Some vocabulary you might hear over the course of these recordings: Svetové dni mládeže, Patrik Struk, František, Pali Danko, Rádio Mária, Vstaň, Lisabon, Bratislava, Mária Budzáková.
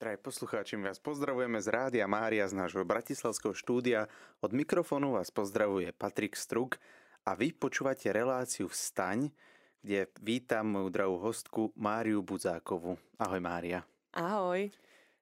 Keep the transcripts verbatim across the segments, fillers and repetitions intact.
Drahí poslucháči, vás pozdravujeme z Rádia Mária, z nášho bratislavského štúdia. Od mikrofónu vás pozdravuje Patrik Struk a vy počúvate reláciu Vstaň, kde vítam moju drahú hostku Máriu Budzákovú. Ahoj Mária. Ahoj.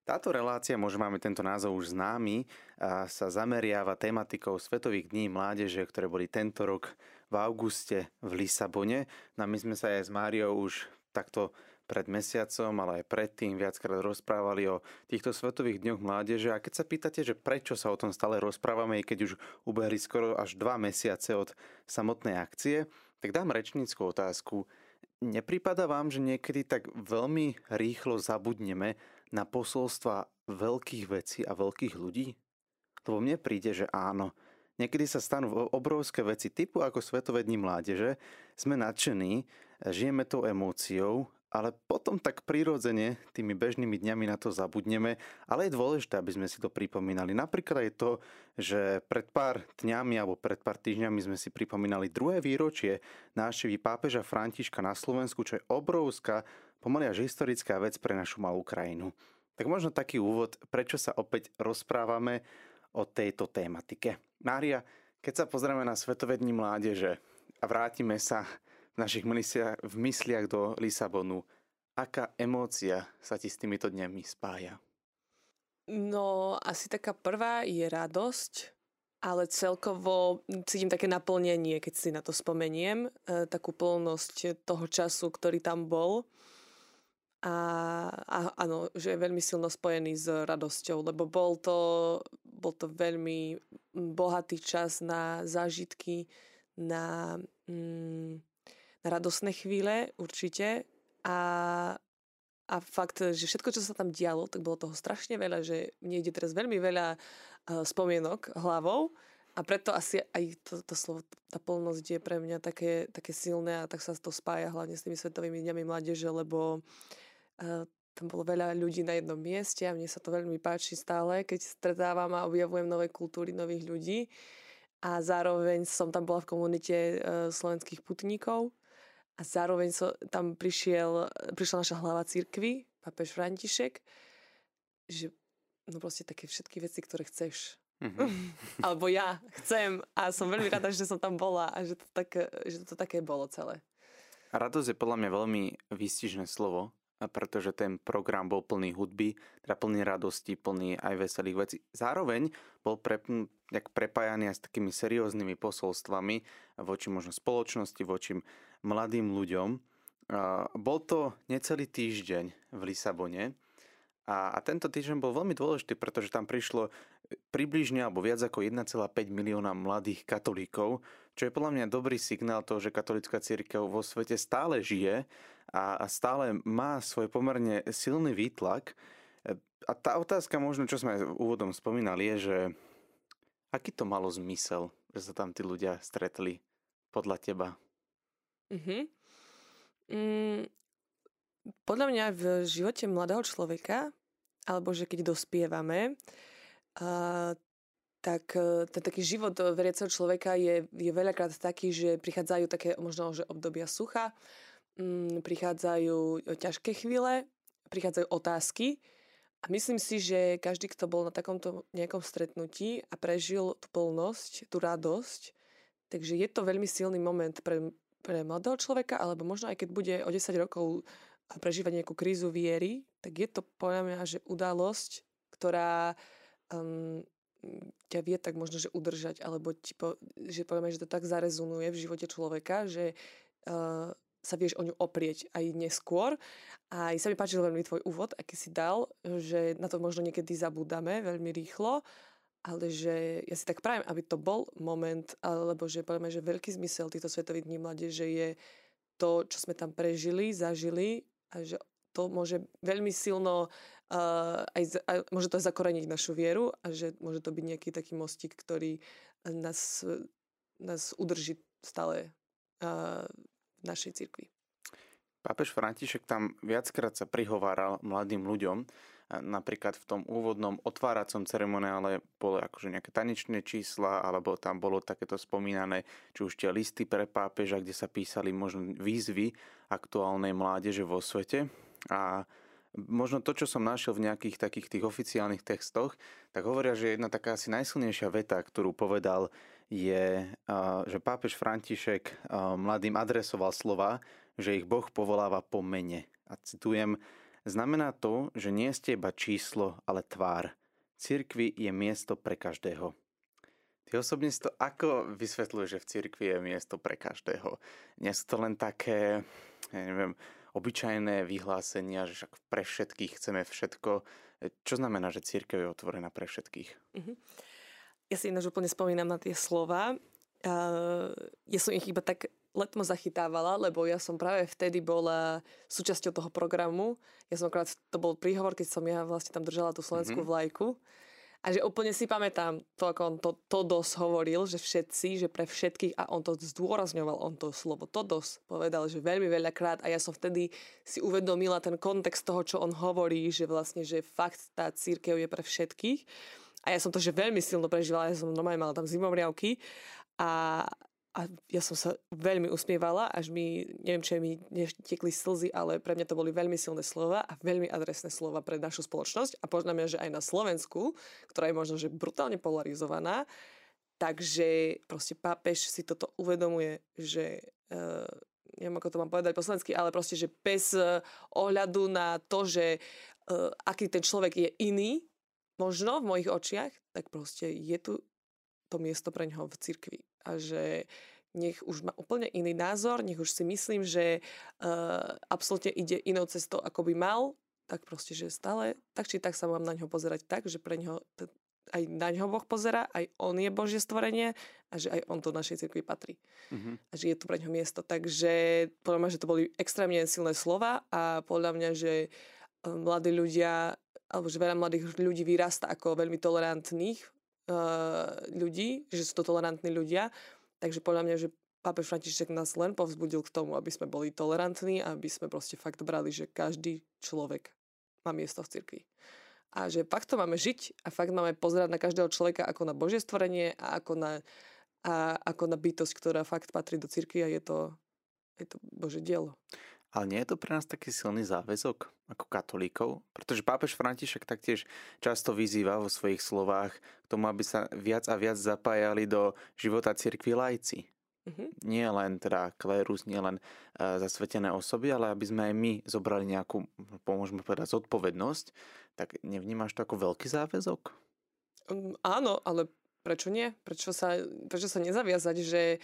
Táto relácia, možno máme tento názov už známy, a sa zameriava tematikou Svetových dní mládeže, ktoré boli tento rok v auguste v Lisabone. No my sme sa aj s Máriou už takto pred mesiacom, ale aj predtým viackrát rozprávali o týchto Svetových dňoch mládeže. A keď sa pýtate, že prečo sa o tom stále rozprávame, i keď už ubehli skoro až dva mesiace od samotnej akcie, tak dám rečnícku otázku. Nepripadá vám, že niekedy tak veľmi rýchlo zabudneme na posolstva veľkých vecí a veľkých ľudí? Lebo mne príde, že áno. Niekedy sa stanú obrovské veci typu ako Svetové dni mládeže. Sme nadšení, žijeme tou emóciou, ale potom tak prirodzene tými bežnými dňami na to zabudneme. Ale je dôležité, aby sme si to pripomínali. Napríklad je to, že pred pár dňami alebo pred pár týždňami sme si pripomínali druhé výročie návštevy pápeža Františka na Slovensku, čo je obrovská, pomaly až historická vec pre našu malú krajinu. Tak možno taký úvod, prečo sa opäť rozprávame o tejto tématike. Mária, keď sa pozrieme na Svetové dni mládeže a vrátime sa v našich mysliach, v mysliach do Lisabonu. Aká emócia sa ti s týmito dňami spája? No, asi taká prvá je radosť, ale celkovo cítim také naplnenie, keď si na to spomeniem, e, takú plnosť toho času, ktorý tam bol. A, a áno, že je veľmi silno spojený s radosťou, lebo bol to, bol to veľmi bohatý čas na zážitky, na... Mm, na radosné chvíle určite a, a fakt, že všetko, čo sa tam dialo, tak bolo toho strašne veľa, že mne ide teraz veľmi veľa uh, spomienok hlavou a preto asi aj to, to slovo, tá plnosť je pre mňa také, také silné a tak sa to spája hlavne s tými Svetovými dňami mládeže, lebo uh, tam bolo veľa ľudí na jednom mieste a mne sa to veľmi páči stále, keď stretávam a objavujem nové kultúry, nových ľudí a zároveň som tam bola v komunite uh, slovenských putníkov. A zároveň so, tam prišiel, prišla naša hlava cirkvi, pápež František, že no proste také všetky veci, ktoré chceš. Mm-hmm. Alebo ja chcem a som veľmi rada, že som tam bola a že to, tak, že to také bolo celé. A radosť je podľa mňa veľmi výstižné slovo, pretože ten program bol plný hudby, teda plný radosti, plný aj veselých vecí. Zároveň bol pre, prepájaný aj s takými serióznymi posolstvami voči možno spoločnosti, voči mladým ľuďom. Bol to necelý týždeň v Lisabone a, a tento týždeň bol veľmi dôležitý, pretože tam prišlo približne alebo viac ako jeden celá päť milióna mladých katolíkov, čo je podľa mňa dobrý signál toho, že katolícka cirkev vo svete stále žije a stále má svoj pomerne silný výtlak. A tá otázka možno, čo sme úvodom spomínali, je, že aký to malo zmysel, že sa tam tí ľudia stretli podľa teba? Mm-hmm. Mm, podľa mňa v živote mladého človeka, alebo že keď dospievame, uh, tak ten taký život veriaceho človeka je, je veľakrát taký, že prichádzajú také možno že obdobia sucha, prichádzajú ťažké chvíle, prichádzajú otázky a myslím si, že každý, kto bol na takomto nejakom stretnutí a prežil tú plnosť, tú radosť, takže je to veľmi silný moment pre, pre mladého človeka, alebo možno aj keď bude o desať rokov prežívať nejakú krízu viery, tak je to podľa mňa, že udalosť, ktorá um, ťa vie tak možno, že udržať, alebo tipo, že podľa mňa, že to tak zarezonuje v živote človeka, že uh, sa vieš o ňu oprieť aj neskôr. A aj sa mi páčil veľmi tvoj úvod, aký si dal, že na to možno niekedy zabúdame veľmi rýchlo, ale že ja si tak prajem, aby to bol moment, alebo že povieme, že veľký zmysel týchto Svetových dní mládeže je to, čo sme tam prežili, zažili a že to môže veľmi silno uh, aj, aj, môže to zakoreniť našu vieru a že môže to byť nejaký taký mostík, ktorý nás, nás udrží stále uh, v našej cirkvi. Pápež František tam viackrát sa prihováral mladým ľuďom. Napríklad v tom úvodnom otváracom ceremoniále bolo akože nejaké tanečné čísla, alebo tam bolo takéto spomínané, či už tie listy pre pápeža, kde sa písali možno výzvy aktuálnej mládeže vo svete. A možno to, čo som našiel v nejakých takých tých oficiálnych textoch, tak hovoria, že jedna taká asi najsilnejšia veta, ktorú povedal, je, že pápež František mladým adresoval slova, že ich Boh povoláva po mene. A citujem, znamená to, že nie ste iba číslo, ale tvár. Cirkvi je miesto pre každého. Ty osobne si to ako vysvetľuješ, že v cirkvi je miesto pre každého? Nie sú to len také, ja neviem, obyčajné vyhlásenia, že však pre všetkých chceme všetko. Čo znamená, že cirkev je otvorená pre všetkých? Uh-huh. Ja si ináč úplne spomínam na tie slova. Uh, ja som ich iba tak letmo zachytávala, lebo ja som práve vtedy bola súčasťou toho programu. Ja som akorát, to bol príhovor, keď som ja vlastne tam držala tú slovenskú uh-huh. vlajku. A že úplne si pamätám to, ako on to, to dos hovoril, že všetci, že pre všetkých, a on to zdôrazňoval, on to slovo to dos povedal, že veľmi veľakrát, a ja som vtedy si uvedomila ten kontext toho, čo on hovorí, že vlastne, že fakt tá cirkev je pre všetkých. A ja som to, že veľmi silno prežívala, ja som normálne mala tam zimomriavky a, a ja som sa veľmi usmievala, až mi, neviem, či mi netiekli slzy, ale pre mňa to boli veľmi silné slova a veľmi adresné slova pre našu spoločnosť. A podľa mňa, že aj na Slovensku, ktorá je možno, že brutálne polarizovaná, takže proste pápež si toto uvedomuje, že, uh, neviem, ako to mám povedať po slovensky, ale proste, že bez uh, ohľadu na to, že uh, aký ten človek je iný, možno v mojich očiach, tak proste je tu to miesto pre ňoho v cirkvi. A že nech už má úplne iný názor, nech už si myslím, že uh, absolútne ide inou cestou, ako by mal, tak proste, že stále tak či tak sa mám na ňoho pozerať tak, že pre ňoho t- aj na ňoho Boh pozerá, aj on je Božie stvorenie a že aj on do našej cirkvi patrí. Mm-hmm. A že je tu pre ňoho miesto. Takže podľa mňa, že to boli extrémne silné slova a podľa mňa, že mladí ľudia, alebo že veľa mladých ľudí vyrasta ako veľmi tolerantných ľudí, že sú to tolerantní ľudia. Takže podľa mňa, že pápež František nás len povzbudil k tomu, aby sme boli tolerantní, aby sme proste fakt brali, že každý človek má miesto v cirkvi. A že fakt to máme žiť a fakt máme pozerať na každého človeka ako na Božie stvorenie a ako na, a ako na bytosť, ktorá fakt patrí do cirkvi a je to, je to Božie dielo. Ale nie je to pre nás taký silný záväzok ako katolíkov? Pretože pápež František taktiež často vyzýva vo svojich slovách k tomu, aby sa viac a viac zapájali do života cirkvi laici. Mm-hmm. Nie len teda klérus, nie len uh, zasvetené osoby, ale aby sme aj my zobrali nejakú, pomôžeme povedať, zodpovednosť. Tak nevnímaš to ako veľký záväzok? Um, áno, ale prečo nie? Prečo sa, prečo sa nezaviazať, že...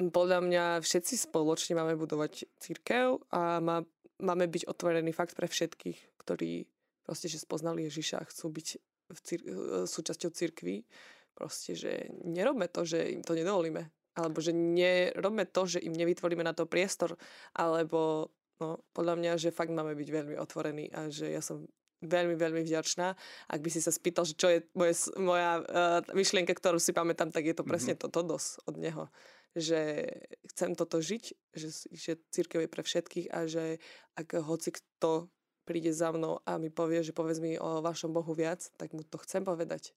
Podľa mňa všetci spoločne máme budovať cirkev a má, máme byť otvorený fakt pre všetkých, ktorí proste, že spoznali Ježiša a chcú byť v cir- súčasťou cirkvi. Proste, že nerobme to, že im to nedovolíme. Alebo že nerobme to, že im nevytvoríme na to priestor. Alebo no, podľa mňa, že fakt máme byť veľmi otvorení a že ja som veľmi, veľmi vďačná. Ak by si sa spýtal, že čo je moje, moja uh, myšlienka, ktorú si pamätám, tak je to presne mm-hmm. toto dos od neho. Že chcem toto žiť, že, že cirkev je pre všetkých a že ak hoci kto príde za mnou a mi povie, že povedz mi o vašom Bohu viac, tak mu to chcem povedať.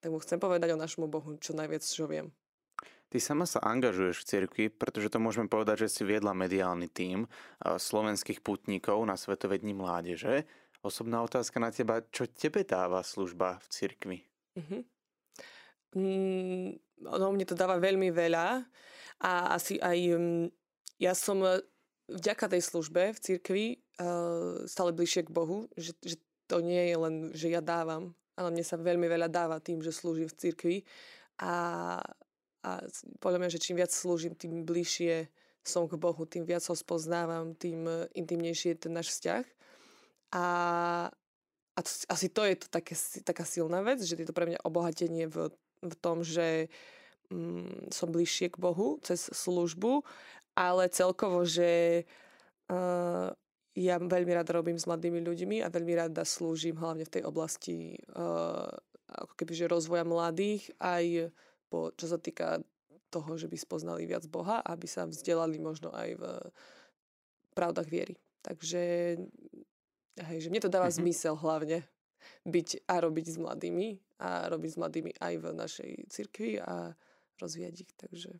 Tak mu chcem povedať o našom Bohu, čo najviac, čo viem. Ty sama sa angažuješ v cirkvi, pretože to môžeme povedať, že si viedla mediálny tím slovenských pútnikov na Svetové dni mládeže. Osobná otázka na teba, čo tebe dáva služba v cirkvi? Mhm. Mm, no, mne to dáva veľmi veľa a asi aj um, ja som vďaka tej službe v cirkvi uh, stále bližšie k Bohu, že, že to nie je len, že ja dávam, ale mne sa veľmi veľa dáva tým, že slúžim v cirkvi a, a podľa mňa, že čím viac slúžim, tým bližšie som k Bohu, tým viac ho spoznávam, tým intimnejší je ten náš vzťah a a to, asi to je to také, taká silná vec, že je to pre mňa obohatenie v v tom, že mm, som bližšie k Bohu cez službu, ale celkovo, že uh, ja veľmi rada robím s mladými ľuďmi a veľmi rada slúžim hlavne v tej oblasti uh, ako kebyže rozvoja mladých, aj po, čo sa týka toho, že by spoznali viac Boha, aby sa vzdelali možno aj v pravdách viery. Takže hej, že mne to dáva mm-hmm. zmysel hlavne byť a robiť s mladými a robiť s mladými aj v našej cirkvi a rozvíjať ich, takže...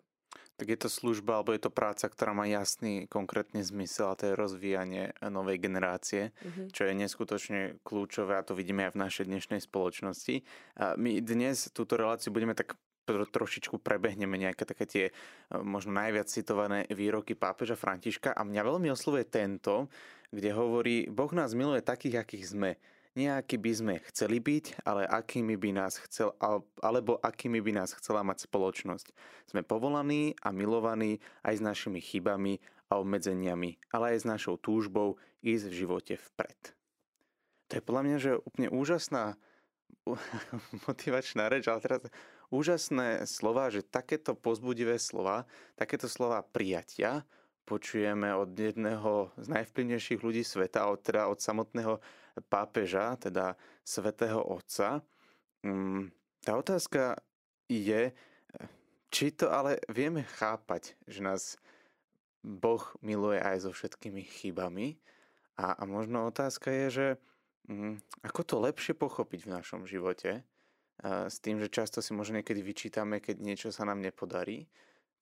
Tak je to služba, alebo je to práca, ktorá má jasný, konkrétny zmysel, a to je rozvíjanie novej generácie, mm-hmm. čo je neskutočne kľúčové, a to vidíme aj v našej dnešnej spoločnosti. A my dnes túto reláciu budeme tak trošičku prebehneme nejaké také tie možno najviac citované výroky pápeža Františka, a mňa veľmi oslovuje tento, kde hovorí: Boh nás miluje takých, akých sme. Nie akí by sme chceli byť, ale akými by nás chcel, alebo akými by nás chcela mať spoločnosť. Sme povolaní a milovaní aj s našimi chybami a obmedzeniami, ale aj s našou túžbou ísť v živote vpred. To je podľa mňa, že úplne úžasná motivačná reč, ale teraz úžasné slova, že takéto pozbudivé slova, takéto slova prijatia počujeme od jedného z najvplyvnejších ľudí sveta, od, teda od samotného pápeža, teda Svätého Otca. Tá otázka je, či to ale vieme chápať, že nás Boh miluje aj so všetkými chybami. A, a možno otázka je, že ako to lepšie pochopiť v našom živote, s tým, že často si možno niekedy vyčítame, keď niečo sa nám nepodarí.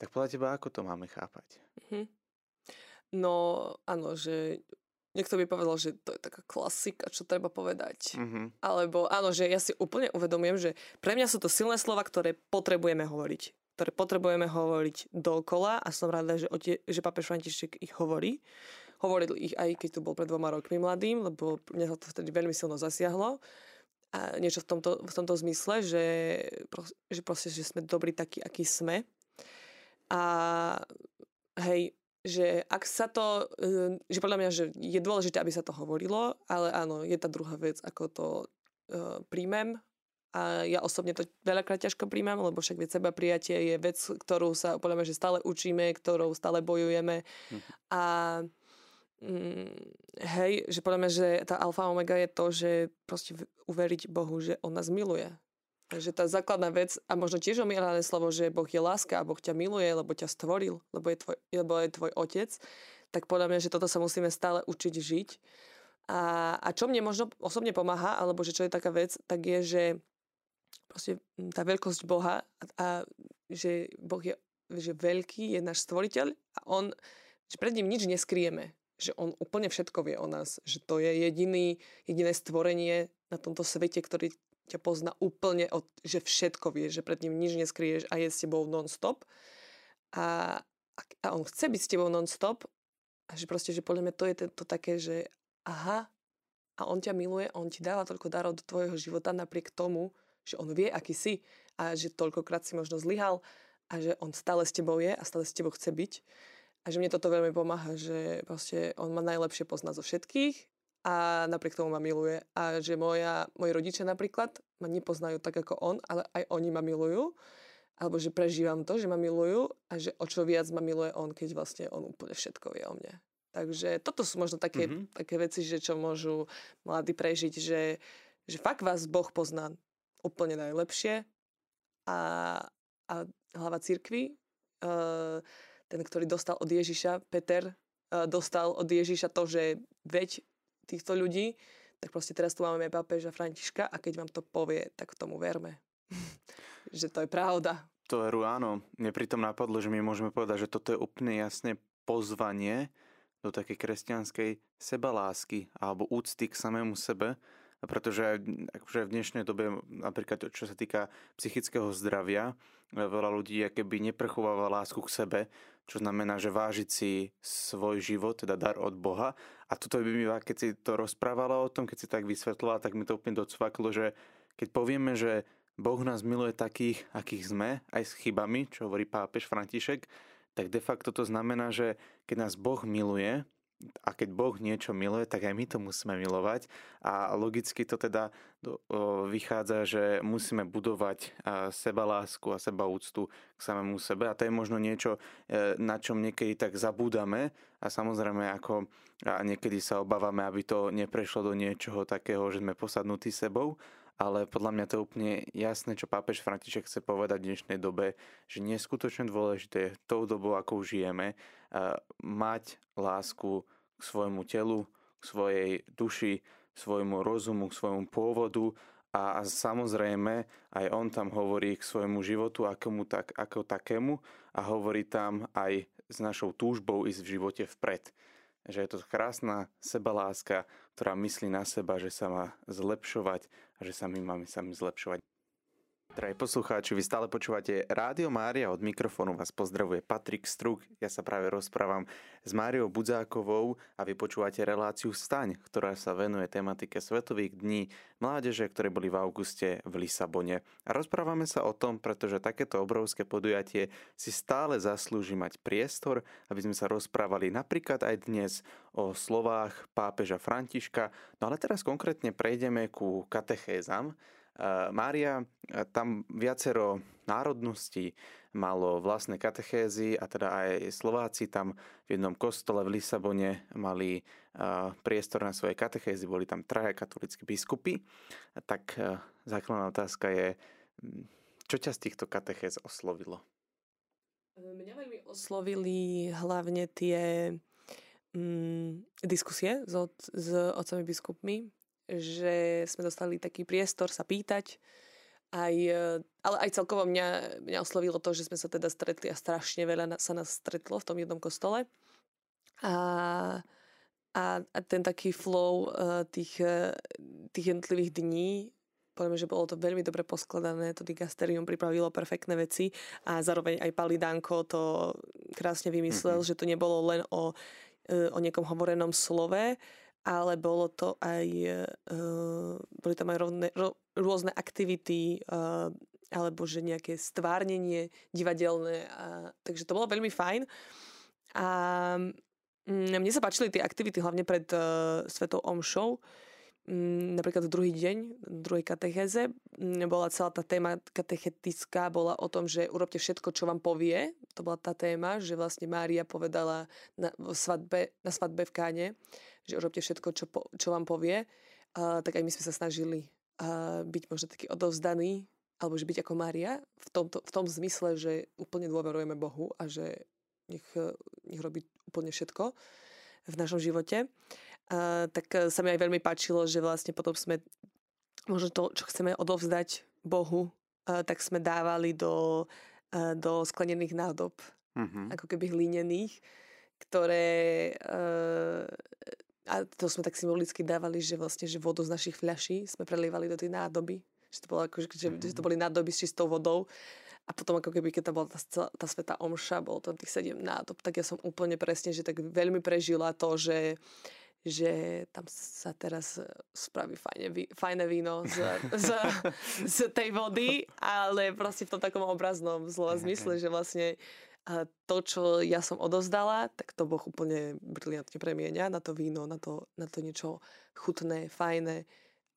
Tak podľa teba, ako to máme chápať? Mm-hmm. No, áno, že... Niekto by povedal, že to je taká klasika, čo treba povedať. Mm-hmm. Alebo áno, že ja si úplne uvedomujem, že pre mňa sú to silné slova, ktoré potrebujeme hovoriť. Ktoré potrebujeme hovoriť dokola, a som rada, že, ote, že pápež František ich hovorí. Hovoril ich aj keď tu bol pred dvoma rokmi mladým, lebo mňa to vtedy veľmi silno zasiahlo. A niečo v tomto, v tomto zmysle, že, že proste, že sme dobrí takí, akí sme. A hej... že ak sa to, že podľa mňa, že je dôležité, aby sa to hovorilo, ale áno, je tá druhá vec, ako to uh, príjmem, a ja osobne to veľakrát ťažko príjmem, lebo však seba prijatie je vec, ktorú sa podľa mňa, že stále učíme, ktorou stále bojujeme, mhm. a um, hej, že podľa mňa, že tá alfa omega je to, že proste uveriť Bohu, že on nás miluje. Takže tá základná vec, a možno tiež omielané slovo, že Boh je láska a Boh ťa miluje, lebo ťa stvoril, lebo je tvoj, lebo je tvoj otec, tak podľa mňa, že toto sa musíme stále učiť žiť. A, a čo mne možno osobne pomáha, alebo že čo je taká vec, tak je, že proste tá veľkosť Boha, a, a že Boh je že veľký, je náš stvoriteľ, a on, že pred ním nič neskrieme. Že on úplne všetko vie o nás. Že to je jediný, jediné stvorenie na tomto svete, ktorý ťa pozná úplne, od, že všetko vieš, že pred ním nič neskrieš a je s tebou non-stop. A, a on chce byť s tebou non-stop. A že proste, že podľa mňa to je to také, že aha, a on ťa miluje, on ti dáva toľko darov do tvojho života napriek tomu, že on vie, aký si. A že toľkokrát si možno zlyhal, a že on stále s tebou je a stále s tebou chce byť. A že mne toto veľmi pomáha, že proste on ma najlepšie pozná zo všetkých, a napriek tomu ma miluje. A že moja, moji rodičia napríklad ma nepoznajú tak ako on, ale aj oni ma milujú. Alebo že prežívam to, že ma milujú, a že o čo viac ma miluje on, keď vlastne on úplne všetko vie o mne. Takže toto sú možno také, mm-hmm. také veci, že čo môžu mladí prežiť, že, že fakt vás Boh pozná úplne najlepšie, a, a hlava cirkvi, uh, ten, ktorý dostal od Ježiša, Peter, uh, dostal od Ježiša to, že veď týchto ľudí, tak proste teraz tu máme pápeža Františka, a keď vám to povie, tak tomu verme. Že to je pravda. To veru, áno. Mne pritom napadlo, že my môžeme povedať, že toto je úplne jasné pozvanie do takej kresťanskej sebalásky alebo úcty k samému sebe, pretože akože v dnešnej dobe, napríklad čo sa týka psychického zdravia, veľa ľudí akoby neprechováva lásku k sebe, čo znamená, že vážiť si svoj život, teda dar od Boha. A toto by mi, keď si to rozprávala o tom, keď si tak vysvetľovala, tak mi to úplne docvaklo, že keď povieme, že Boh nás miluje takých, akých sme, aj s chybami, čo hovorí pápež František, tak de facto to znamená, že keď nás Boh miluje, a keď Boh niečo miluje, tak aj my to musíme milovať, a logicky to teda vychádza, že musíme budovať sebalásku a sebaúctu k samému sebe, a to je možno niečo, na čom niekedy tak zabúdame, a samozrejme ako a niekedy sa obávame, aby to neprešlo do niečoho takého, že sme posadnutí sebou, ale podľa mňa to je úplne jasné, čo pápež František chce povedať v dnešnej dobe, že neskutočne dôležité tou dobou, ako žijeme, mať lásku k svojmu telu, k svojej duši, k svojmu rozumu, k svojmu pôvodu, A, a samozrejme, aj on tam hovorí k svojmu životu akomu tak, ako takému a hovorí tam aj s našou túžbou ísť v živote vpred. Že je to krásna sebaláska, ktorá myslí na seba, že sa má zlepšovať a že sa my máme sami zlepšovať. Drahí poslucháči, vy stále počúvate Rádio Mária, od mikrofónu vás pozdravuje Patrik Struk. Ja sa práve rozprávam s Máriou Budzákovou a vy počúvate reláciu Vstaň, ktorá sa venuje tematike Svetových dní mládeže, ktoré boli v auguste v Lisabone. A rozprávame sa o tom, pretože takéto obrovské podujatie si stále zaslúži mať priestor, aby sme sa rozprávali napríklad aj dnes o slovách pápeža Františka. No ale teraz konkrétne prejdeme ku katechézam. Mária, tam viacero národností malo vlastné katechézy a teda aj Slováci tam v jednom kostole v Lisabone mali priestor na svoje katechézy, boli tam traja katolícki biskupy. Tak základná otázka je, čo ťa z týchto katechéz oslovilo? Mňa veľmi oslovili hlavne tie mm, diskusie s, s otcami biskupmi, že sme dostali taký priestor sa pýtať. Aj, ale aj celkovo mňa, mňa oslovilo to, že sme sa teda stretli a strašne veľa sa nás stretlo v tom jednom kostole. A, a, a ten taký flow tých, tých jednotlivých dní, poviem, že bolo to veľmi dobre poskladané, to dikasterium pripravilo perfektné veci a zároveň aj Pali Danko to krásne vymyslel, mm-hmm. že to nebolo len o, o niekom hovorenom slove, ale bolo to aj, uh, boli tam aj rovne, ro, rôzne aktivity, uh, alebo že nejaké stvárnenie divadelné. A, takže to bolo veľmi fajn. A mm, mne sa páčili tie aktivity, hlavne pred uh, Svetou omšou. Mm, napríklad v druhý deň, v druhej katechéze, mm, bola celá tá téma katechetická, bola o tom, že urobte všetko, čo vám povie. To bola tá téma, že vlastne Mária povedala na svadbe, na svadbe v Káne, že urobte všetko, čo, po, čo vám povie, uh, tak aj my sme sa snažili uh, byť možno taký odovzdaný, alebo že byť ako Mária, v, tomto, v tom zmysle, že úplne dôverujeme Bohu a že nech, nech robí úplne všetko v našom živote. Uh, tak sa mi aj veľmi páčilo, že vlastne potom sme, možno to, čo chceme odovzdať Bohu, uh, tak sme dávali do, uh, do sklenených nádob, mm-hmm. ako keby hlinených, ktoré... Uh, A to sme tak symbolicky dávali, že vlastne že vodu z našich fľaší sme prelievali do tej nádoby. Že to, bolo ako, že, že to boli nádoby s čistou vodou. A potom ako keby, keď tam bola tá, tá svätá omša, bolo tam tých sedem nádob, tak ja som úplne presne, že tak veľmi prežila to, že, že tam sa teraz spraví fajne, fajné víno z, z, z tej vody, ale proste v tom takom obraznom zlova zmysle, že vlastne a to, čo ja som odovzdala, tak to Boh úplne briliantne premienia na to víno, na to, na to niečo chutné, fajné.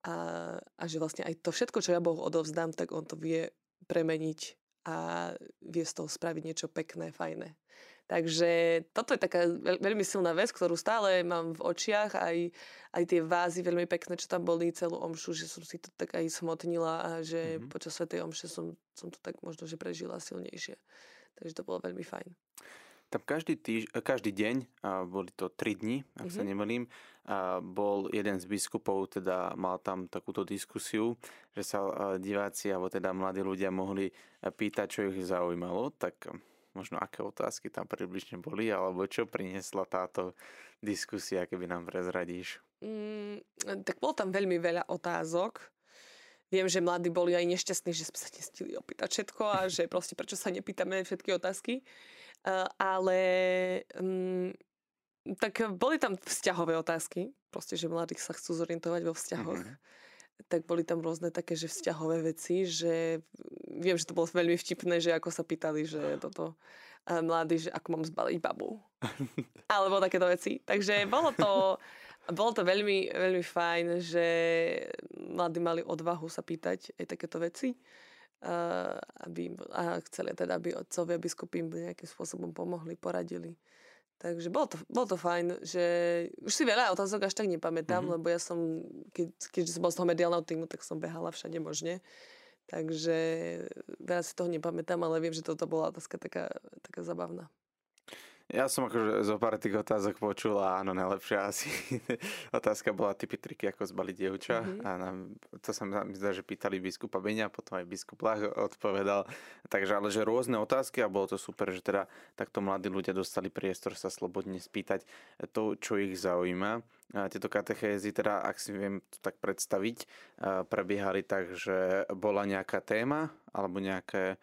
A, a že vlastne aj to všetko, čo ja Bohu odovzdám, tak on to vie premeniť a vie z toho spraviť niečo pekné, fajné. Takže toto je taká veľmi silná vec, ktorú stále mám v očiach. Aj, aj tie vázy veľmi pekné, čo tam boli, celú omšu, že som si to tak aj smotnila a že mm-hmm. počas svätej omše som, som to tak možno, že prežila silnejšie. Takže to bolo veľmi fajn. Tam každý, týž, každý deň, boli to tri dni, ak mm-hmm. sa nemýlim, bol jeden z biskupov, teda mal tam takúto diskusiu, že sa diváci, alebo teda mladí ľudia mohli pýtať, čo ich zaujímalo, tak možno aké otázky tam približne boli, alebo čo priniesla táto diskusia, keby nám prezradíš? Mm, tak bolo tam veľmi veľa otázok. Viem, že mladí boli aj nešťastní, že sme sa nestihli opýtať všetko a že proste prečo sa nepýtame všetky otázky. Uh, ale um, tak boli tam vzťahové otázky, proste, že mladých sa chcú zorientovať vo vzťahoch. Mm-hmm. Tak boli tam rôzne také, že vzťahové veci, že viem, že to bolo veľmi vtipné, že ako sa pýtali, že toto uh, mladí, že ako mám zbaliť babu. Alebo takéto veci. Takže bolo to... Bolo to veľmi, veľmi fajn, že mladí mali odvahu sa pýtať aj takéto veci. Aby, a chceli teda, aby otcovia biskupy im nejakým spôsobom pomohli, poradili. Takže bolo to, bolo to fajn, že už si veľa otázok až tak nepamätám, mm-hmm. lebo ja som, keď, keďže som bol z toho mediálneho týmu, tak som behala všade možne. Takže veľa si toho nepamätám, ale viem, že toto bola otázka taká, taká zabavná. Ja som akože zo pár tých otázok počul a áno, najlepšia asi otázka bola typy triky, ako zbaliť dievča. Mm-hmm. A nám, to sa mi zdá, že pýtali biskupa Beňa, potom aj biskup Lach odpovedal. Takže ale že rôzne otázky a bolo to super, že teda takto mladí ľudia dostali priestor sa slobodne spýtať to, čo ich zaujíma. A tieto katechézy, teda ak si viem to tak predstaviť, prebiehali tak, že bola nejaká téma alebo nejaké...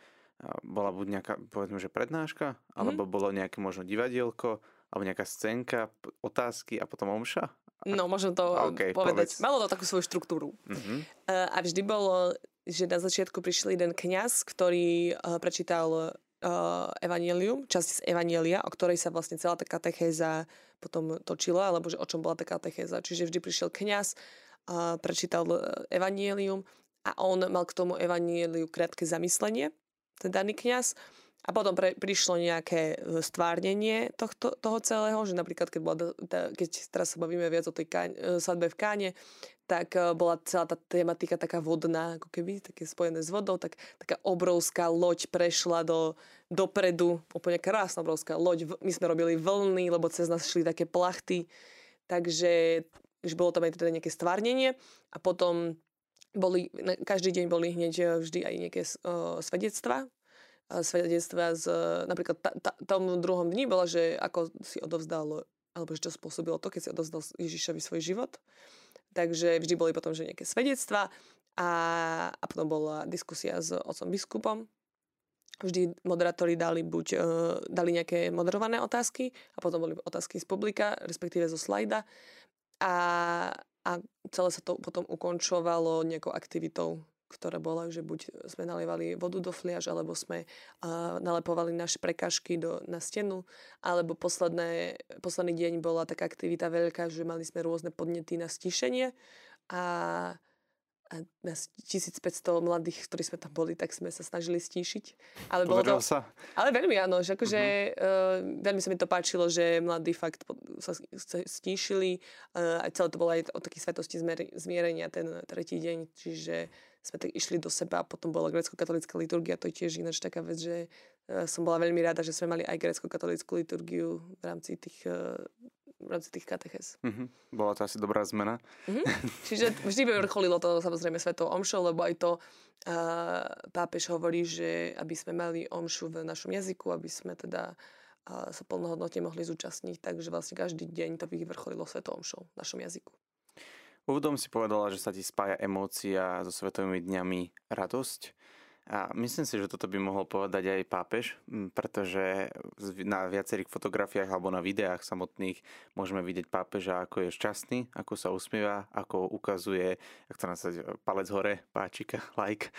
Bola buď nejaká, povedzme, že prednáška, alebo mm. bolo nejaké možno divadielko, alebo nejaká scénka, otázky a potom omša? No, môžem to okay, povedať. Povedz. Malo to takú svoju štruktúru. Mm-hmm. A vždy bolo, že na začiatku prišiel jeden kňaz, ktorý prečítal evanjelium, časť z evanjelia, o ktorej sa vlastne celá tá katechéza potom točila, alebo že o čom bola tá katechéza. Čiže vždy prišiel kňaz, prečítal evanjelium a on mal k tomu evanjeliu krátke zamyslenie, ten daný kňaz. A potom pre, prišlo nejaké stvárnenie tohto, toho celého, že napríklad, keď, bola, keď teraz sa bavíme viac o tej káň, svadbe v Káne, tak bola celá tá tematika taká vodná, ako keby, také spojené s vodou, tak taká obrovská loď prešla do, dopredu, úplne krásna obrovská loď. My sme robili vlny, lebo cez nás šli také plachty, takže už bolo tam aj teda nejaké stvárnenie a potom Boli, každý deň boli hneď vždy aj nejaké uh, svedectvá. Uh, svedectvá z, uh, napríklad ta, ta, tom druhom dni bola, že ako si odovzdal, alebo že čo spôsobilo to, keď si odovzdal Ježišovi svoj život. Takže vždy boli potom že nejaké svedectvá a, a potom bola diskusia s otcom biskupom. Vždy moderátori dali buď uh, dali nejaké moderované otázky a potom boli otázky z publika, respektíve zo slajda. A A celé sa to potom ukončovalo nejakou aktivitou, ktorá bola, že buď sme nalievali vodu do fliaž, alebo sme uh, nalepovali naše prekážky do, na stenu, alebo posledné, posledný deň bola taká aktivita veľká, že mali sme rôzne podnety na stíšenie a, a na tisícpäťsto mladých, ktorí sme tam boli, tak sme sa snažili stíšiť. Ale bolo to, sa. Ale veľmi áno, že akože, uh-huh. uh, veľmi sa mi to páčilo, že mladí fakt sa stíšili a celé to bolo aj o takých svetosti zmierenia ten tretí deň, čiže sme tak išli do seba a potom bola grécko-katolícka liturgia, to je tiež ináč taká vec, že som bola veľmi rada, že sme mali aj grécko-katolícku liturgiu v rámci tých v rámci tých katechéz. Mm-hmm. Bola to asi dobrá zmena. Mm-hmm. Čiže vždy by vrcholilo to samozrejme svetou omšou, lebo aj to uh, pápež hovorí, že aby sme mali omšu v našom jazyku, aby sme teda a sa plnohodnotne mohli zúčastniť, takže vlastne každý deň to vyvrcholilo svetou omšou v našom jazyku. Úvodom si povedala, že sa ti spája emócia so svetovými dňami radosť a myslím si, že toto by mohol povedať aj pápež, pretože na viacerých fotografiách alebo na videách samotných môžeme vidieť pápeža, ako je šťastný, ako sa usmieva, ako ukazuje, ak to nazvať, palec hore, páčika, like.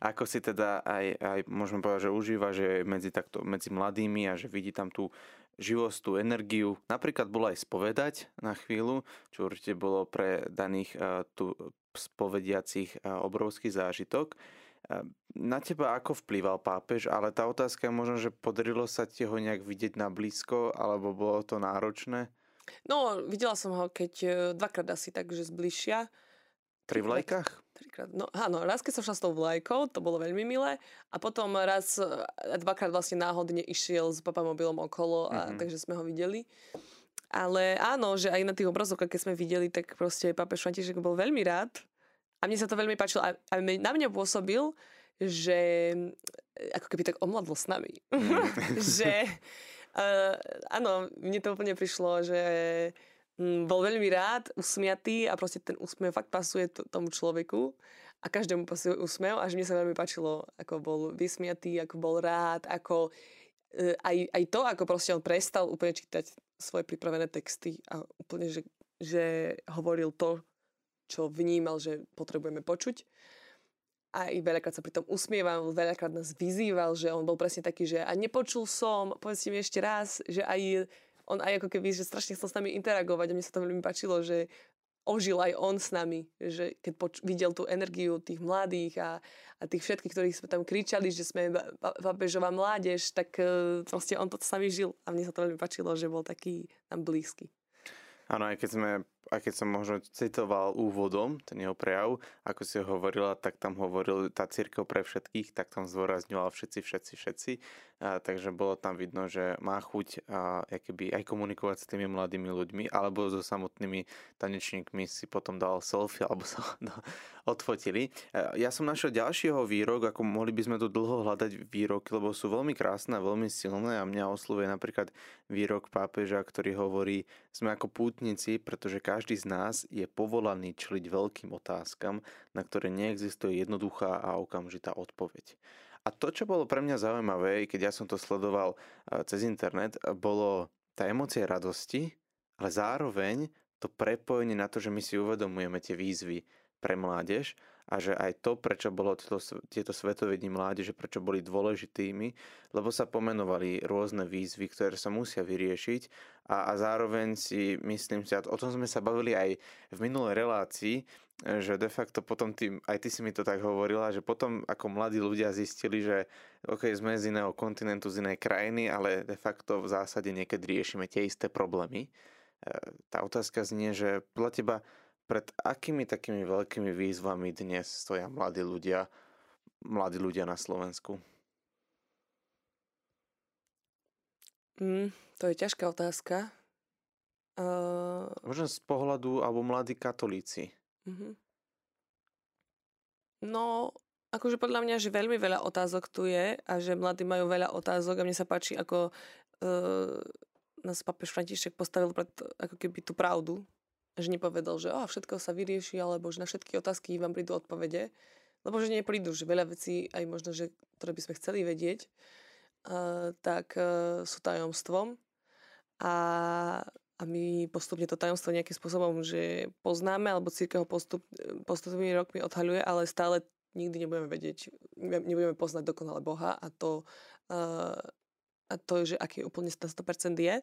Ako si teda aj, aj môžeme povedať, že užíva, že je medzi, takto, medzi mladými a že vidí tam tú živosť, tú energiu. Napríklad bolo aj spovedať na chvíľu, čo určite bolo pre daných tu spovediacich obrovský zážitok. Na teba ako vplýval pápež, ale tá otázka je možno, že podarilo sa ti ho nejak vidieť na blízko, alebo bolo to náročné? No, videla som ho keď dvakrát asi tak, že zbližšia. Pri vlajkách? Trikrát. No áno, raz keď som šla s tou vlajkou, to bolo veľmi milé, a potom raz, dvakrát vlastne náhodne išiel s papamobilom okolo, a mm-hmm. takže sme ho videli. Ale áno, že aj na tých obrazovkách, keď sme videli, tak proste pápež František bol veľmi rád. A mne sa to veľmi páčilo. A na mňa pôsobil, že ako keby tak omladlo s nami. Mm. Že uh, áno, mne to úplne prišlo, že um, bol veľmi rád, usmiatý a proste ten úsmev fakt pasuje t- tomu človeku. A každému pasuje úsmev. A že mne sa veľmi páčilo, ako bol vysmiatý, ako bol rád, ako uh, aj, aj to, ako proste on prestal úplne čítať svoje pripravené texty a úplne, že, že hovoril to, čo vnímal, že potrebujeme počuť. A i veľakrát sa pri tom usmieval, veľakrát nás vyzýval, že on bol presne taký, že a nepočul som, povedzte mi ešte raz, že aj on aj ako keby, že strašne chcel s nami interagovať a mne sa to veľmi páčilo, že ožil aj on s nami, že keď poč- videl tú energiu tých mladých a, a tých všetkých, ktorých sme tam kričali, že sme pápežová mládež, tak uh, proste on to s nami žil a mne sa to veľmi páčilo, že bol taký tam blízky. Áno, aj keď sme aj keď som možno citoval úvodom ten jeho prejav, ako si ho hovorila, tak tam hovoril tá cirkev pre všetkých, tak tam zdôrazňoval všetci, všetci, všetci. A, takže bolo tam vidno, že má chuť a, jakoby, aj komunikovať s tými mladými ľuďmi, alebo so samotnými tanečníkmi si potom dal selfie, alebo sa no, odfotili. A, ja som našiel ďalšieho výrok, ako mohli by sme tu dlho hľadať výroky, lebo sú veľmi krásne, veľmi silné a mňa oslovuje napríklad výrok pápeža, ktorý hovorí, sme ako pútnici, pretože každý z nás je povolaný čeliť veľkým otázkam, na ktoré neexistuje jednoduchá a okamžitá odpoveď. A to, čo bolo pre mňa zaujímavé, keď ja som to sledoval cez internet, bolo tá emócia radosti, ale zároveň to prepojenie na to, že my si uvedomujeme tie výzvy pre mládež a že aj to, prečo bolo tieto, tieto Svetové dni mládeže, prečo boli dôležitými, lebo sa pomenovali rôzne výzvy, ktoré sa musia vyriešiť. A, a zároveň si myslím, si, o tom sme sa bavili aj v minulej relácii, že de facto potom tým, aj ty si mi to tak hovorila, že potom ako mladí ľudia zistili, že ok, sme z iného kontinentu, z inej krajiny, ale de facto v zásade niekedy riešime tie isté problémy. Tá otázka znie, že podľa teba pred akými takými veľkými výzvami dnes stoja mladí ľudia, mladí ľudia na Slovensku? Mm, to je ťažká otázka. Uh... Možno z pohľadu, alebo mladí katolíci. Uh-huh. No, akože podľa mňa, že veľmi veľa otázok tu je a že mladí majú veľa otázok a mne sa páči, ako uh, nás pápež František postavil pred ako keby tú pravdu. Že nepovedal, že oh, všetko sa vyrieši, alebo že na všetky otázky vám prídu odpovede. Lebo že neprídu, že veľa vecí, aj možno, že, ktoré by sme chceli vedieť, uh, tak uh, sú tajomstvom. A, a my postupne to tajomstvo nejakým spôsobom, že poznáme, alebo cirkev ho postup, postupnými rokmi odhaľuje, ale stále nikdy nebudeme vedieť, nebudeme poznať dokonale Boha a to, uh, a to že aký úplne na sto percent je.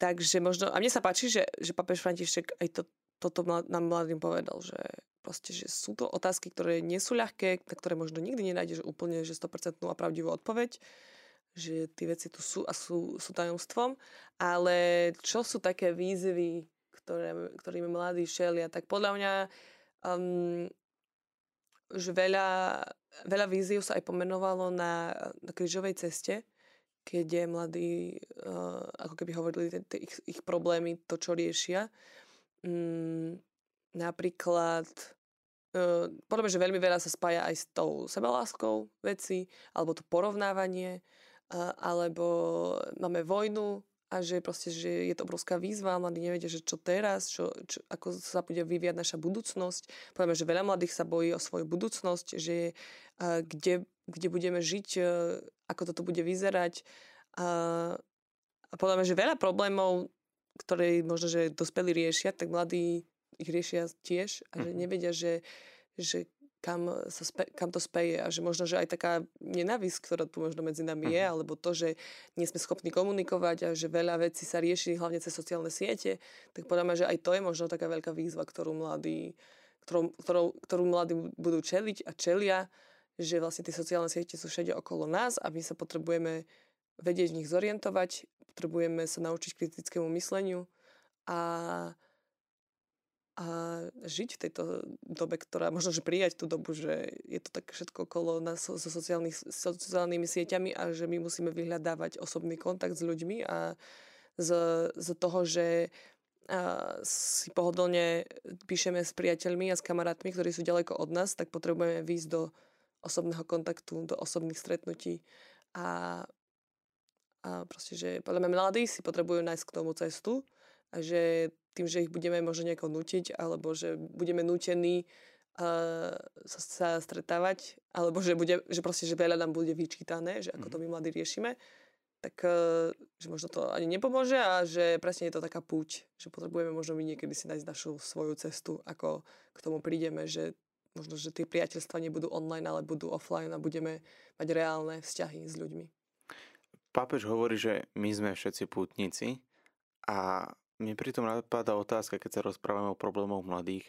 Takže možno, a mne sa páči, že, že pápež František aj to, toto nám mladým povedal, že proste, že sú to otázky, ktoré nie sú ľahké, na ktoré možno nikdy nenájdeš úplne, že sto percent a pravdivú odpoveď, že tie veci tu sú a sú, sú tajomstvom, ale čo sú také výzvy, ktoré, ktorými mladí šelia, tak podľa mňa um, že veľa, veľa výziev sa aj pomenovalo na, na krížovej ceste, keď mladí, uh, ako keby hovorili te, te ich, ich problémy, to, čo riešia. Mm, napríklad, uh, podľa mňa, že veľmi veľa sa spája aj s tou sebeláskou veci, alebo to porovnávanie, uh, alebo máme vojnu a že proste, že je to obrovská výzva, mladí nevedia, že čo teraz, čo, čo, ako sa bude vyvíjať naša budúcnosť. Podľa mňa, že veľa mladých sa bojí o svoju budúcnosť, že uh, kde kde budeme žiť, ako toto bude vyzerať. A podľa mňa, že veľa problémov, ktoré možno, že dospelí riešia, tak mladí ich riešia tiež a že nevedia, že, že kam, sa spe, kam to speje a že možno, že aj taká nenávisť, ktorá tu možno medzi nami je, alebo to, že nie sme schopní komunikovať a že veľa vecí sa rieši hlavne cez sociálne siete, tak podľa mňa, že aj to je možno taká veľká výzva, ktorú mladí, ktorou, ktorou, ktorú mladí budú čeliť a čelia, že vlastne tie sociálne siete sú všade okolo nás a my sa potrebujeme vedieť v nich zorientovať, potrebujeme sa naučiť kritickému mysleniu a, a žiť v tejto dobe, ktorá možno, že prijať tú dobu, že je to tak všetko okolo nás so sociálnymi sieťami a že my musíme vyhľadávať osobný kontakt s ľuďmi a z, z toho, že a si pohodlne píšeme s priateľmi a s kamarátmi, ktorí sú ďaleko od nás, tak potrebujeme výjsť do osobného kontaktu, do osobných stretnutí a, a proste, že podľa mňa mladí si potrebujú nájsť k tomu cestu a že tým, že ich budeme možno nejako nútiť alebo že budeme nútení uh, sa, sa stretávať alebo že, bude, že proste, že veľa nám bude vyčítané, že ako to my mladí riešime, tak uh, že možno to ani nepomôže a že presne je to taká púť, že potrebujeme možno my niekedy si nájsť našu svoju cestu, ako k tomu prídeme, že možno, že tie priateľstva nebudú online, ale budú offline a budeme mať reálne vzťahy s ľuďmi. Pápež hovorí, že my sme všetci pútnici a mne pritom napadá otázka, keď sa rozprávame o problémoch mladých.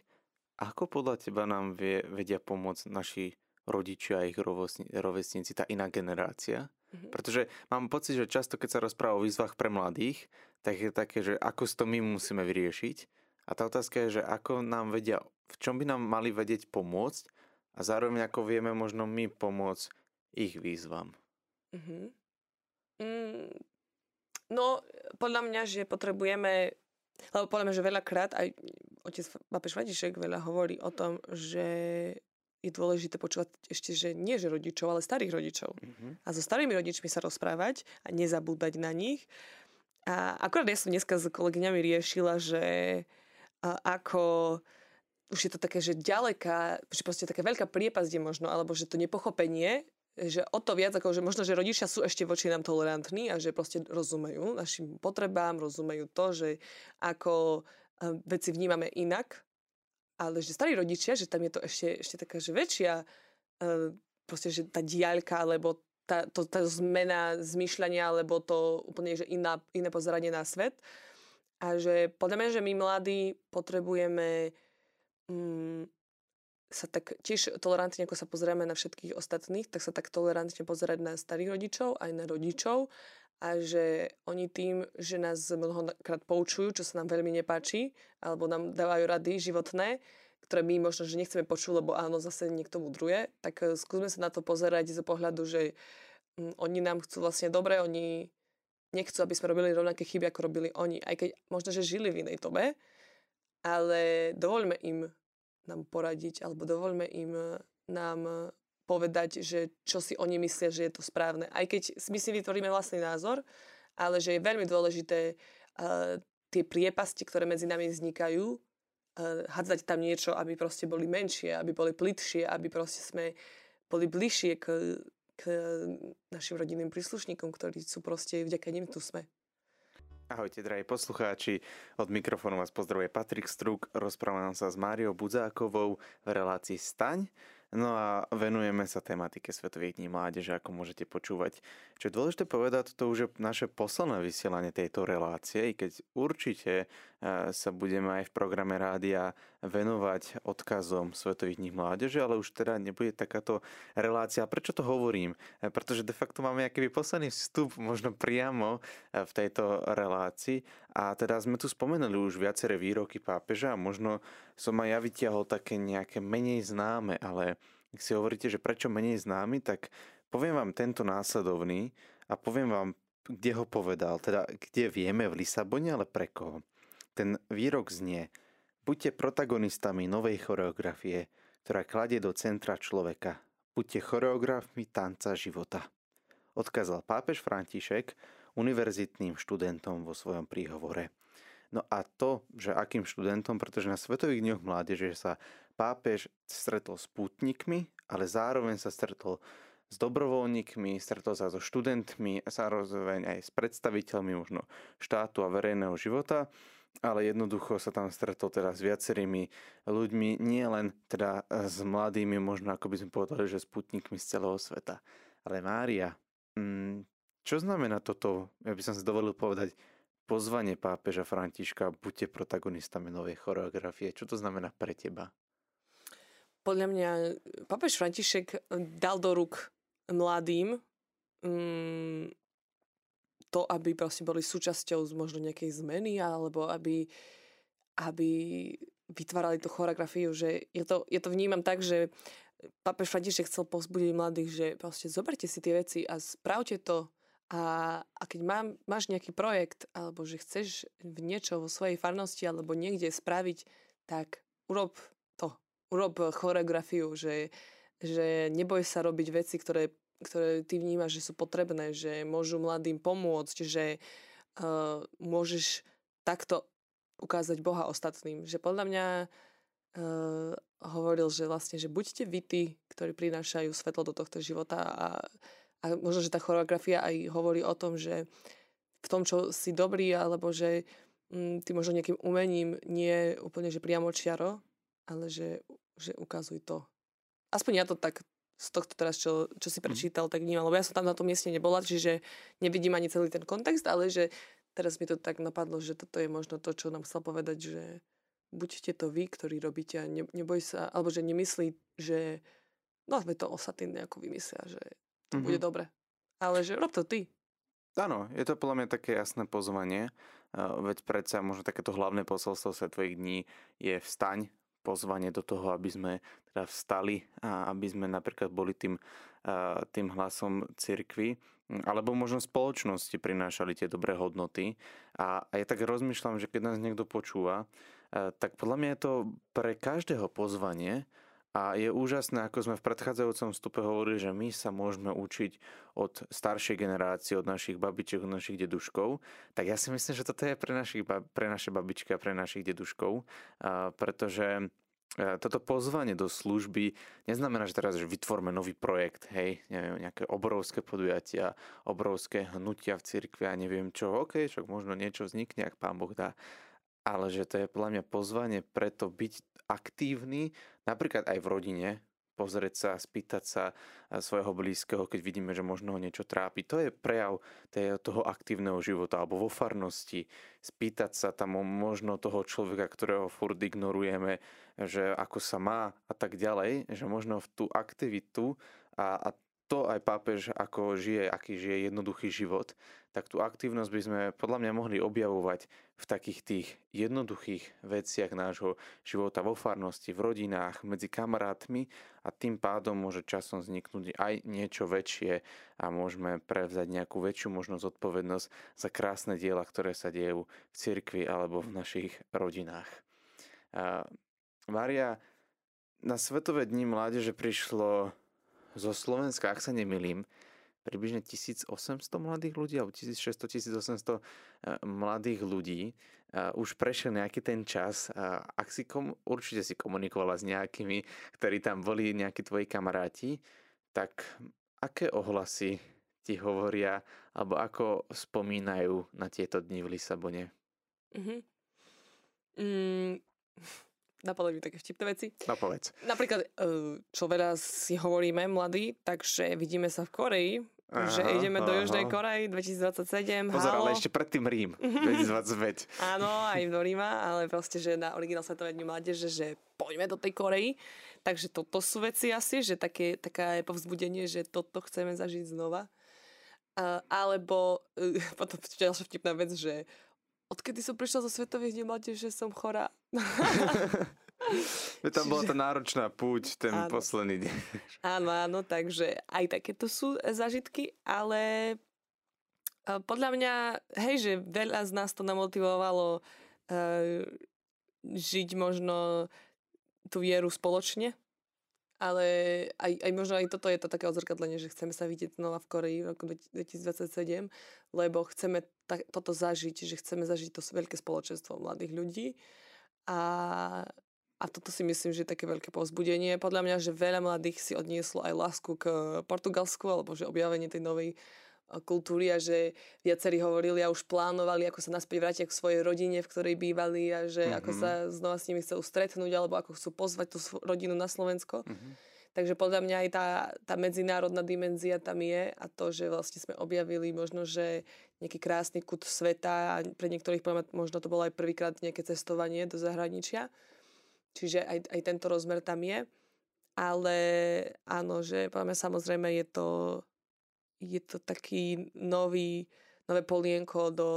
Ako podľa teba nám vie, vedia pomôcť naši rodičia a ich rovesníci, tá iná generácia? Mhm. Pretože mám pocit, že často, keď sa rozpráva o výzvach pre mladých, tak je také, že ako si to my musíme vyriešiť A tá otázka je, že ako nám vedia, v čom by nám mali vedieť pomôcť a zároveň ako vieme možno my pomôcť ich výzvam. Mm-hmm. Mm, no, podľa mňa, že potrebujeme, lebo podľa mňa, že veľakrát, aj otec pápež František veľa hovorí o tom, že je dôležité počúvať ešte, že nie že rodičov, ale starých rodičov. Mm-hmm. A so starými rodičmi sa rozprávať a nezabúdať na nich. A akorát ja som dneska s kolegyňami riešila, že ako už je to také, že ďaleká, že proste taká veľká priepasť je možno, alebo že to nepochopenie, že o to viac, ako že možno, že rodičia sú ešte voči nám tolerantní a že proste rozumejú našim potrebám, rozumejú to, že ako veci vnímame inak, ale že starí rodičia, že tam je to ešte, ešte taká, že väčšia proste, že tá diaľka, alebo tá, to, tá zmena zmýšľania, alebo to úplne že iná, iné pozeranie na svet. A že podľa mňa, že my mladí potrebujeme mm, sa tak tiež tolerantne, ako sa pozeráme na všetkých ostatných, tak sa tak tolerantne pozerať na starých rodičov, aj na rodičov. A že oni tým, že nás mnohokrát poučujú, čo sa nám veľmi nepáči, alebo nám dávajú rady životné, ktoré my možno, že nechceme počuť, lebo áno, zase niekto mudruje, tak skúsme sa na to pozerať z pohľadu, že mm, oni nám chcú vlastne dobre, oni nechcú, aby sme robili rovnaké chyby, ako robili oni. Aj keď možno, že žili v inej dobe, ale dovoľme im nám poradiť, alebo dovoľme im nám povedať, že čo si oni myslia, že je to správne. Aj keď my si vytvoríme vlastný názor, ale že je veľmi dôležité uh, tie priepasti, ktoré medzi nami vznikajú, uh, hádzať tam niečo, aby proste boli menšie, aby boli plitšie, aby proste sme boli bližšie k k našim rodinným príslušníkom, ktorí sú proste vďaka nim tu sme. Ahojte, drahí poslucháči. Od mikrofónu vás pozdravuje Patrik Struk. Rozprávam sa s Máriou Budzákovou v relácii Staň. No a venujeme sa tematike Svetových dní mládeže, ako môžete počúvať. Čo je dôležité povedať, to už je naše posledné vysielanie tejto relácie, i keď určite sa budeme aj v programe rádia venovať odkazom Svetových dní mládeže, ale už teda nebude takáto relácia. Prečo to hovorím? Pretože de facto máme akýby posledný vstup možno priamo v tejto relácii. A teda sme tu spomenuli už viaceré výroky pápeža a možno som aj ja vytiahol také nejaké menej známe, ale ak si hovoríte, že prečo menej známy, tak poviem vám tento následovný a poviem vám, kde ho povedal, teda kde vieme v Lisabone, ale pre koho. Ten výrok znie: buďte protagonistami novej choreografie, ktorá kladie do centra človeka. Buďte choreografmi tanca života. Odkázal pápež František univerzitným študentom vo svojom príhovore. No a to, že akým študentom, pretože na Svetových dňoch mládeže sa pápež stretol s pútnikmi, ale zároveň sa stretol s dobrovoľníkmi, stretol sa so študentmi, zároveň aj s predstaviteľmi možno štátu a verejného života, ale jednoducho sa tam stretol teda s viacerými ľuďmi, nie len teda s mladými, možno ako by sme povedali, že s pútnikmi z celého sveta. Ale Mária, čo znamená toto, ja by som si dovolil povedať, pozvanie pápeža Františka, buďte protagonistami novej choreografie. Čo to znamená pre teba? Podľa mňa pápež František dal do rúk mladým mm, to, aby proste boli súčasťou možno nejakej zmeny, alebo aby, aby vytvárali tú choreografiu. Že ja, to, ja to vnímam tak, že pápež František chcel povzbudiť mladých, že proste zoberte si tie veci a spravte to. A, a keď mám, máš nejaký projekt, alebo že chceš v niečo vo svojej farnosti alebo niekde spraviť, tak urob to. Urob choreografiu, že, že neboj sa robiť veci, ktoré, ktoré ty vnímaš, že sú potrebné, že môžu mladým pomôcť, že uh, môžeš takto ukázať Boha ostatným. Že podľa mňa uh, hovoril, že vlastne, že buďte vy tí, ktorí prinášajú svetlo do tohto života. A A možno, že tá choreografia aj hovorí o tom, že v tom, čo si dobrý, alebo že mm, ty možno nejakým umením nie úplne, že priamo čiaro, ale že, že ukazuj to. Aspoň ja to tak z tohto teraz, čo, čo si prečítal, tak vnímam. Lebo ja som tam na tom mieste nebola, čiže nevidím ani celý ten kontext, ale že teraz mi to tak napadlo, že toto je možno to, čo nám chcel povedať, že buďte to vy, ktorí robíte a ne, neboj sa, alebo že nemyslí, že no sme to ostatní nejako vymyslia, že to bude mm-hmm. dobre. Ale že rob to ty. Áno, je to podľa mňa také jasné pozvanie Veď predsa možno takéto hlavné posolstvo Svetových dní je vstaň, pozvanie do toho, aby sme teda vstali a aby sme napríklad boli tým, tým hlasom cirkvi, alebo možno spoločnosti prinášali tie dobré hodnoty. A, a ja tak rozmýšľam, že keď nás niekto počúva, tak podľa mňa je to pre každého pozvanie a je úžasné, ako sme v predchádzajúcom vstupe hovorili, že my sa môžeme učiť od staršej generácie, od našich babičiek, od našich deduškov. Tak ja si myslím, že toto je pre, našich, pre naše babičky a pre našich deduškov, pretože toto pozvanie do služby neznamená, že teraz že vytvorme nový projekt, hej, neviem, nejaké obrovské podujatia, obrovské hnutia v cirkvi a neviem čo, ok, však možno niečo vznikne, ak Pán Boh dá. Ale že to je podľa mňa pozvanie preto byť aktívny, napríklad aj v rodine, pozrieť sa, spýtať sa svojho blízkeho, keď vidíme, že možno ho niečo trápi. To je prejav toho aktívneho života, alebo vo farnosti. Spýtať sa tam možno toho človeka, ktorého furt ignorujeme, že ako sa má a tak ďalej, že možno v tú aktivitu a, a to aj pápež, ako žije, aký žije jednoduchý život, tak tú aktívnosť by sme podľa mňa mohli objavovať v takých tých jednoduchých veciach nášho života vo farnosti, v rodinách, medzi kamarátmi a tým pádom môže časom vzniknúť aj niečo väčšie a môžeme prevzať nejakú väčšiu možnosť zodpovednosť za krásne diela, ktoré sa dejú v cirkvi alebo v našich rodinách. A Mária, na Svetové dni mládeže prišlo zo Slovenska, ak sa nemýlim, približne tisícosemsto mladých ľudí, alebo tisícšesťsto, tisícosemsto mladých ľudí. Už prešiel nejaký ten čas. Ak si kom, určite si komunikovala s nejakými, ktorí tam boli, nejakí tvoji kamaráti, tak aké ohlasy ti hovoria, alebo ako spomínajú na tieto dni v Lisabone? Mhm. Mm. Napadli mi také vtipné veci. No povedz. Napríklad, čo veľa si hovoríme mladí, takže vidíme sa v Koreji, aha, že ideme aha. do Južnej Korei dvetisícdvadsaťsedem. Pozor, halo. Ale ešte predtým Rím dvetisícdvadsaťpäť. Áno, aj do Ríma, ale proste, že na originál Svetové dni mládeže, že poďme do tej Koreji. Takže toto sú veci asi, že také, také povzbudenie, že toto chceme zažiť znova. Uh, alebo uh, potom ďalšia vtipná vec, že odkedy som prišla zo Svetových dní mládeže, že som chorá. Tam čiže bola tá náročná púť, ten áno. posledný deň. Áno, áno, takže aj takéto sú zážitky, ale podľa mňa, hej, že veľa z nás to namotivovalo uh, žiť možno tú vieru spoločne, ale aj, aj možno aj toto je to také odzrkadlenie, že chceme sa vidieť znova v Koreji v roku dvetisícdvadsaťsedem, lebo chceme tak, toto zažiť, že chceme zažiť to veľké spoločenstvo mladých ľudí a, a toto si myslím, že je také veľké povzbudenie. Podľa mňa, že veľa mladých si odnieslo aj lásku k Portugalsku, alebo že objavenie tej novej kultúry a že viacerí hovorili a už plánovali, ako sa naspäť vrátia k svojej rodine, v ktorej bývali a že mm-hmm. ako sa znova s nimi chcú stretnúť alebo ako chcú pozvať tú rodinu na Slovensko. Mm-hmm. Takže podľa mňa aj tá, tá medzinárodná dimenzia tam je a to, že vlastne sme objavili možno, že nejaký krásny kút sveta a pre niektorých možno to bolo aj prvýkrát nejaké cestovanie do zahraničia. Čiže aj, aj tento rozmer tam je. Ale áno, že podľa mňa samozrejme je to je to taký nový, nové polienko do,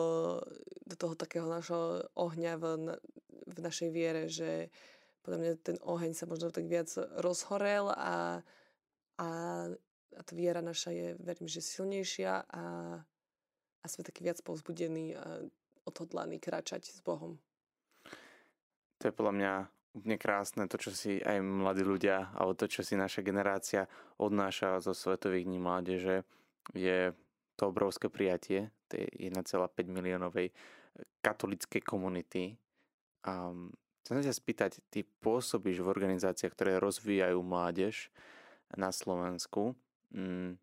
do toho takého našho ohňa v, v našej viere, že podľa mňa ten oheň sa možno tak viac rozhorel a, a, a tá viera naša je, verím, že silnejšia a, a sme taký viac povzbudení a odhodlaní kráčať s Bohom. To je podľa mňa úplne krásne to, čo si aj mladí ľudia a to, čo si naša generácia odnáša zo Svetových dní mládeže, je to obrovské prijatie tej jeden celá päť miliónovej katolíckej komunity. A chcem sa spýtať, ty pôsobíš v organizáciách, ktoré rozvíjajú mládež na Slovensku. Mm,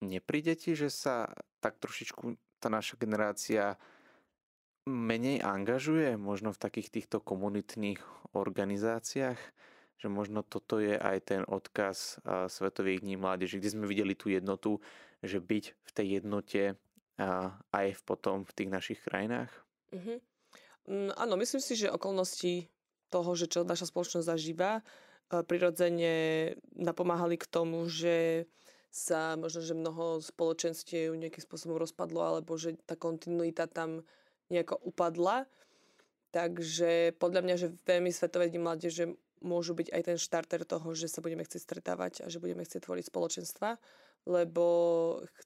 nepríde ti, že sa tak trošičku tá naša generácia menej angažuje možno v takých týchto komunitných organizáciách? Že možno toto je aj ten odkaz Svetových dní mládeže, kde sme videli tú jednotu, že byť v tej jednote aj v potom v tých našich krajinách? Mm-hmm. Mm, áno, myslím si, že okolnosti toho, že čo naša spoločnosť zažíva, prirodzene napomáhali k tomu, že sa možno, že mnoho spoločenstiev nejakým spôsobom rozpadlo, alebo že tá kontinuita tam nejako upadla. Takže podľa mňa, že veľmi Svetové dni mládeže môžu byť aj ten štarter toho, že sa budeme chcieť stretávať a že budeme chcieť tvoriť spoločenstva, lebo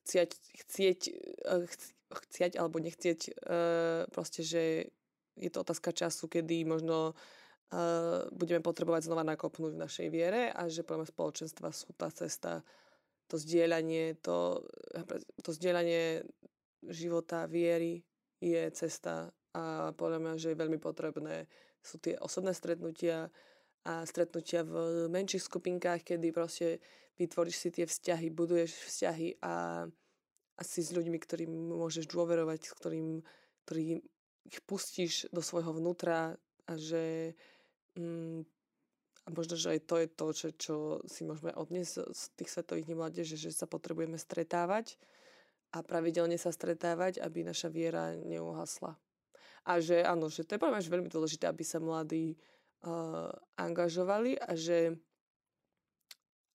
chcieť, chcieť, chcieť alebo nechcieť, proste, že je to otázka času, kedy možno budeme potrebovať znova nakopnúť v našej viere a že podľa mňa spoločenstva sú tá cesta, to zdieľanie, to, to zdieľanie života, viery je cesta. A podľa mňa, že je veľmi potrebné sú tie osobné stretnutia a stretnutia v menších skupinkách, kedy proste vytvoríš si tie vzťahy, buduješ vzťahy a, a si s ľuďmi, ktorým môžeš dôverovať, s ktorým, ktorým ich pustíš do svojho vnútra a že mm, a možno, že aj to je to, čo, čo si môžeme odniesť z tých Svetových dní mládeže, že sa potrebujeme stretávať a pravidelne sa stretávať, aby naša viera neuhasla. A že áno, že to je podľa mňa veľmi dôležité, aby sa mladí uh, angažovali a že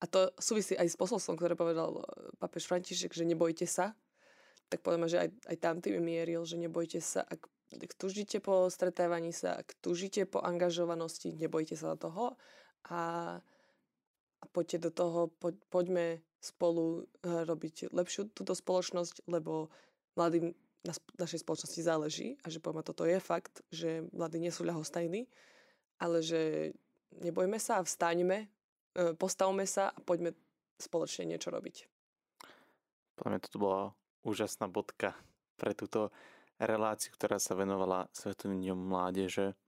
a to súvisí aj s posolstvom, ktoré povedal pápež František, že nebojte sa. Tak podľa mňa, že aj, aj tam tým mieril, že nebojte sa. Ak, ak túžite po stretávaní sa, ak túžite po angažovanosti, nebojte sa toho a, a poďte do toho, po, poďme spolu robiť lepšiu túto spoločnosť, lebo mladým na našej spoločnosti záleží a že poviem, toto je fakt, že mladí nie sú ľahostajní, ale že nebojme sa a vstaňme, postavme sa a poďme spoločne niečo robiť. Podľa mňa toto bola úžasná bodka pre túto reláciu, ktorá sa venovala Svetovým dňom mládeže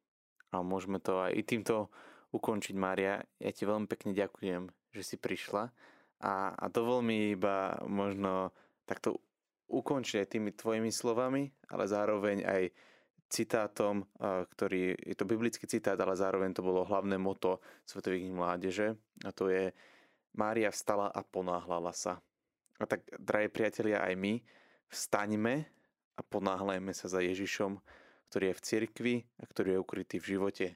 a môžeme to aj i týmto ukončiť. Mária, ja ti veľmi pekne ďakujem, že si prišla a, a dovol mi iba možno takto ukončiť aj tými tvojimi slovami, ale zároveň aj citátom, ktorý, je to biblický citát, ale zároveň to bolo hlavné moto Svetových dní mládeže a to je Mária vstala a ponáhľala sa. A tak, drahí priatelia, aj my vstaňme a ponáhľajme sa za Ježišom, ktorý je v cirkvi a ktorý je ukrytý v živote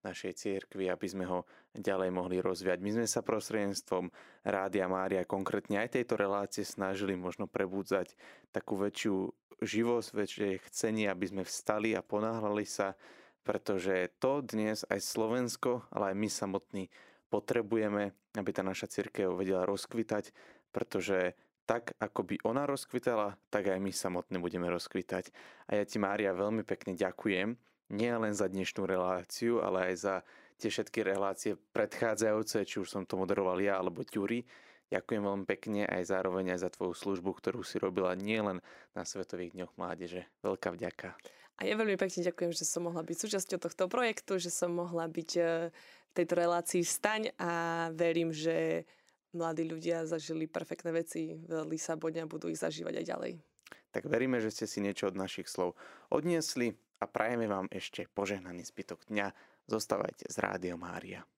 našej cirkvi, aby sme ho ďalej mohli rozviať. My sme sa prostredníctvom Rádia Mária, konkrétne aj tejto relácie, snažili možno prebudzať takú väčšiu živosť, väčšie chcenie, aby sme vstali a ponáhľali sa, pretože to dnes aj Slovensko, ale aj my samotní potrebujeme, aby tá naša cirkev vedela rozkvitať, pretože tak, ako by ona rozkvitala, tak aj my samotní budeme rozkvitať. A ja ti, Mária, veľmi pekne ďakujem, nie len za dnešnú reláciu, ale aj za tie všetky relácie predchádzajúce, či už som to moderoval ja, alebo Ďuri. Ďakujem veľmi pekne aj zároveň aj za tvoju službu, ktorú si robila nielen na Svetových dňoch mládeže. Veľká vďaka. A ja veľmi pekne ďakujem, že som mohla byť súčasťou tohto projektu, že som mohla byť v tejto relácii Vstaň a verím, že mladí ľudia zažili perfektné veci v Lisabone a budú ich zažívať aj ďalej. Tak veríme, že ste si niečo od našich slov odniesli a prajeme vám ešte požehnaný zbytok dňa. Zostávajte s Rádiom Mária.